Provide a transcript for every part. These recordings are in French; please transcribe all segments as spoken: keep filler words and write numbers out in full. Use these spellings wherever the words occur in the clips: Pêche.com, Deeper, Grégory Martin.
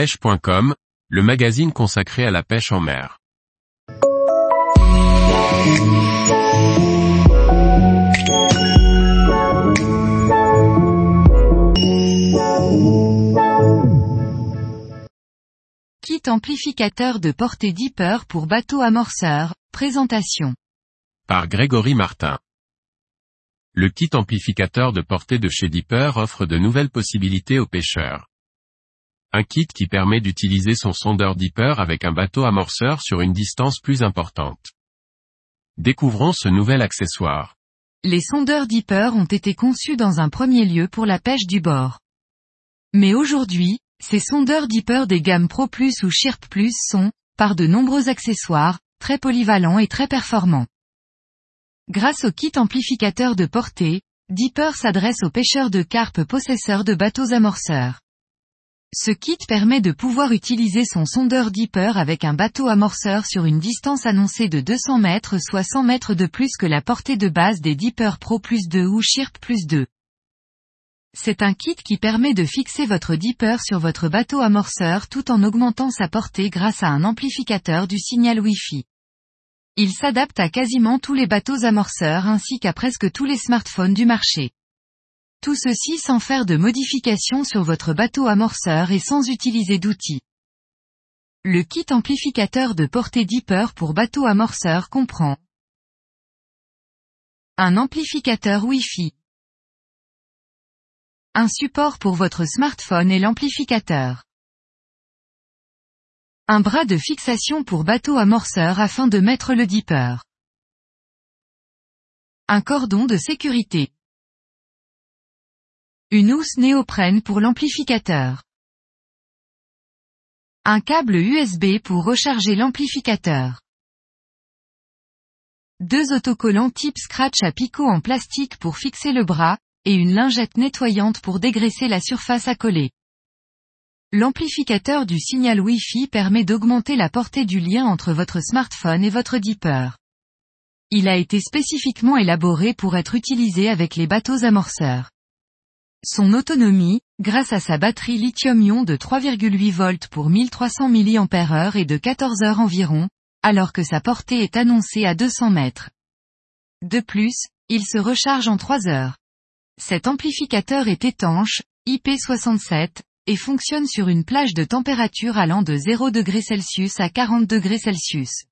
pêche point com, le magazine consacré à la pêche en mer. Kit amplificateur de portée Deeper pour bateau amorceur, présentation. Par Grégory Martin. Le kit amplificateur de portée de chez Deeper offre de nouvelles possibilités aux pêcheurs. Un kit qui permet d'utiliser son sondeur Deeper avec un bateau amorceur sur une distance plus importante. Découvrons ce nouvel accessoire. Les sondeurs Deeper ont été conçus dans un premier lieu pour la pêche du bord. Mais aujourd'hui, ces sondeurs Deeper des gammes Pro Plus ou Chirp Plus sont, par de nombreux accessoires, très polyvalents et très performants. Grâce au kit amplificateur de portée, Deeper s'adresse aux pêcheurs de carpe possesseurs de bateaux amorceurs. Ce kit permet de pouvoir utiliser son sondeur Deeper avec un bateau amorceur sur une distance annoncée de deux cents mètres, soit cent mètres de plus que la portée de base des Deeper Pro Plus deux ou Chirp Plus deux. C'est un kit qui permet de fixer votre Deeper sur votre bateau amorceur tout en augmentant sa portée grâce à un amplificateur du signal Wi-Fi. Il s'adapte à quasiment tous les bateaux amorceurs ainsi qu'à presque tous les smartphones du marché. Tout ceci sans faire de modifications sur votre bateau amorceur et sans utiliser d'outils. Le kit amplificateur de portée Deeper pour bateau amorceur comprend un amplificateur Wi-Fi, un support pour votre smartphone et l'amplificateur, un bras de fixation pour bateau amorceur afin de mettre le Deeper, un cordon de sécurité, une housse néoprène pour l'amplificateur, un câble U S B pour recharger l'amplificateur, deux autocollants type scratch à picot en plastique pour fixer le bras, et une lingette nettoyante pour dégraisser la surface à coller. L'amplificateur du signal Wi-Fi permet d'augmenter la portée du lien entre votre smartphone et votre Deeper. Il a été spécifiquement élaboré pour être utilisé avec les bateaux amorceurs. Son autonomie, grâce à sa batterie lithium-ion de trois virgule huit volts pour mille trois cents milliampères heure et de quatorze heures environ, alors que sa portée est annoncée à deux cents mètres. De plus, il se recharge en trois heures. Cet amplificateur est étanche, I P soixante-sept, et fonctionne sur une plage de température allant de zéro degré Celsius à quarante degrés Celsius.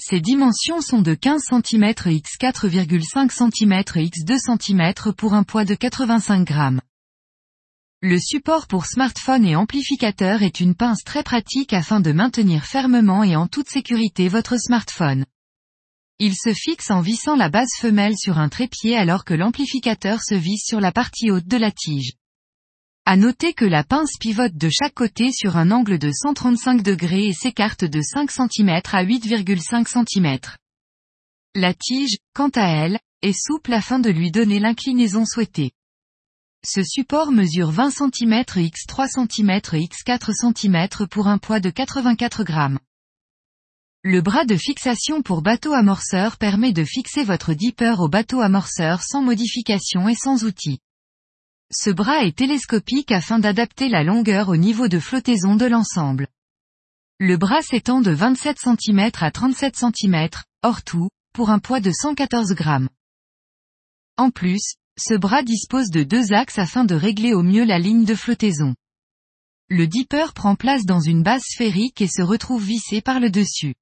Ses dimensions sont de quinze centimètres par quatre virgule cinq centimètres par deux centimètres pour un poids de quatre-vingt-cinq grammes. Le support pour smartphone et amplificateur est une pince très pratique afin de maintenir fermement et en toute sécurité votre smartphone. Il se fixe en vissant la base femelle sur un trépied alors que l'amplificateur se visse sur la partie haute de la tige. À noter que la pince pivote de chaque côté sur un angle de cent trente-cinq degrés et s'écarte de cinq centimètres à huit virgule cinq centimètres. La tige, quant à elle, est souple afin de lui donner l'inclinaison souhaitée. Ce support mesure vingt centimètres par trois centimètres par quatre centimètres pour un poids de quatre-vingt-quatre grammes. Le bras de fixation pour bateau amorceur permet de fixer votre Deeper au bateau amorceur sans modification et sans outils. Ce bras est télescopique afin d'adapter la longueur au niveau de flottaison de l'ensemble. Le bras s'étend de vingt-sept centimètres à trente-sept centimètres, hors tout, pour un poids de cent quatorze grammes. En plus, ce bras dispose de deux axes afin de régler au mieux la ligne de flottaison. Le Deeper prend place dans une base sphérique et se retrouve vissé par le dessus.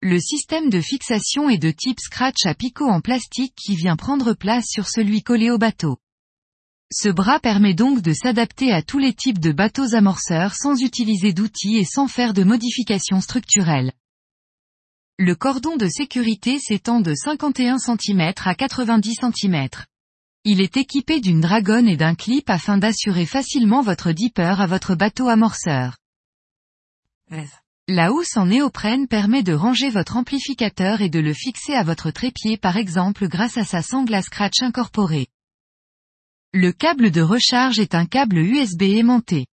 Le système de fixation est de type scratch à picot en plastique qui vient prendre place sur celui collé au bateau. Ce bras permet donc de s'adapter à tous les types de bateaux amorceurs sans utiliser d'outils et sans faire de modifications structurelles. Le cordon de sécurité s'étend de cinquante et un centimètres à quatre-vingt-dix centimètres. Il est équipé d'une dragonne et d'un clip afin d'assurer facilement votre Deeper à votre bateau amorceur. La housse en néoprène permet de ranger votre amplificateur et de le fixer à votre trépied par exemple grâce à sa sangle à scratch incorporée. Le câble de recharge est un câble U S B aimanté.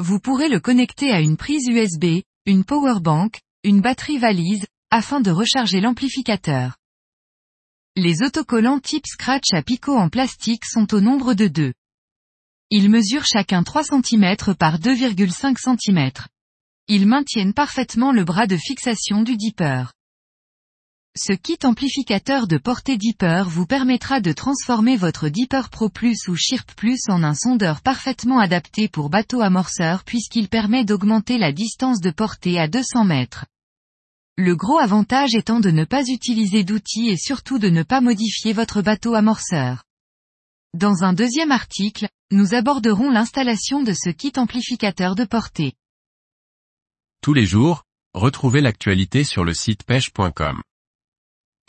Vous pourrez le connecter à une prise U S B, une powerbank, une batterie valise, afin de recharger l'amplificateur. Les autocollants type scratch à picot en plastique sont au nombre de deux. Ils mesurent chacun trois centimètres par deux virgule cinq centimètres. Ils maintiennent parfaitement le bras de fixation du Deeper. Ce kit amplificateur de portée Deeper vous permettra de transformer votre Deeper Pro Plus ou Chirp Plus en un sondeur parfaitement adapté pour bateau amorceur puisqu'il permet d'augmenter la distance de portée à deux cents mètres. Le gros avantage étant de ne pas utiliser d'outils et surtout de ne pas modifier votre bateau amorceur. Dans un deuxième article, nous aborderons l'installation de ce kit amplificateur de portée. Tous les jours, retrouvez l'actualité sur le site pêche point com.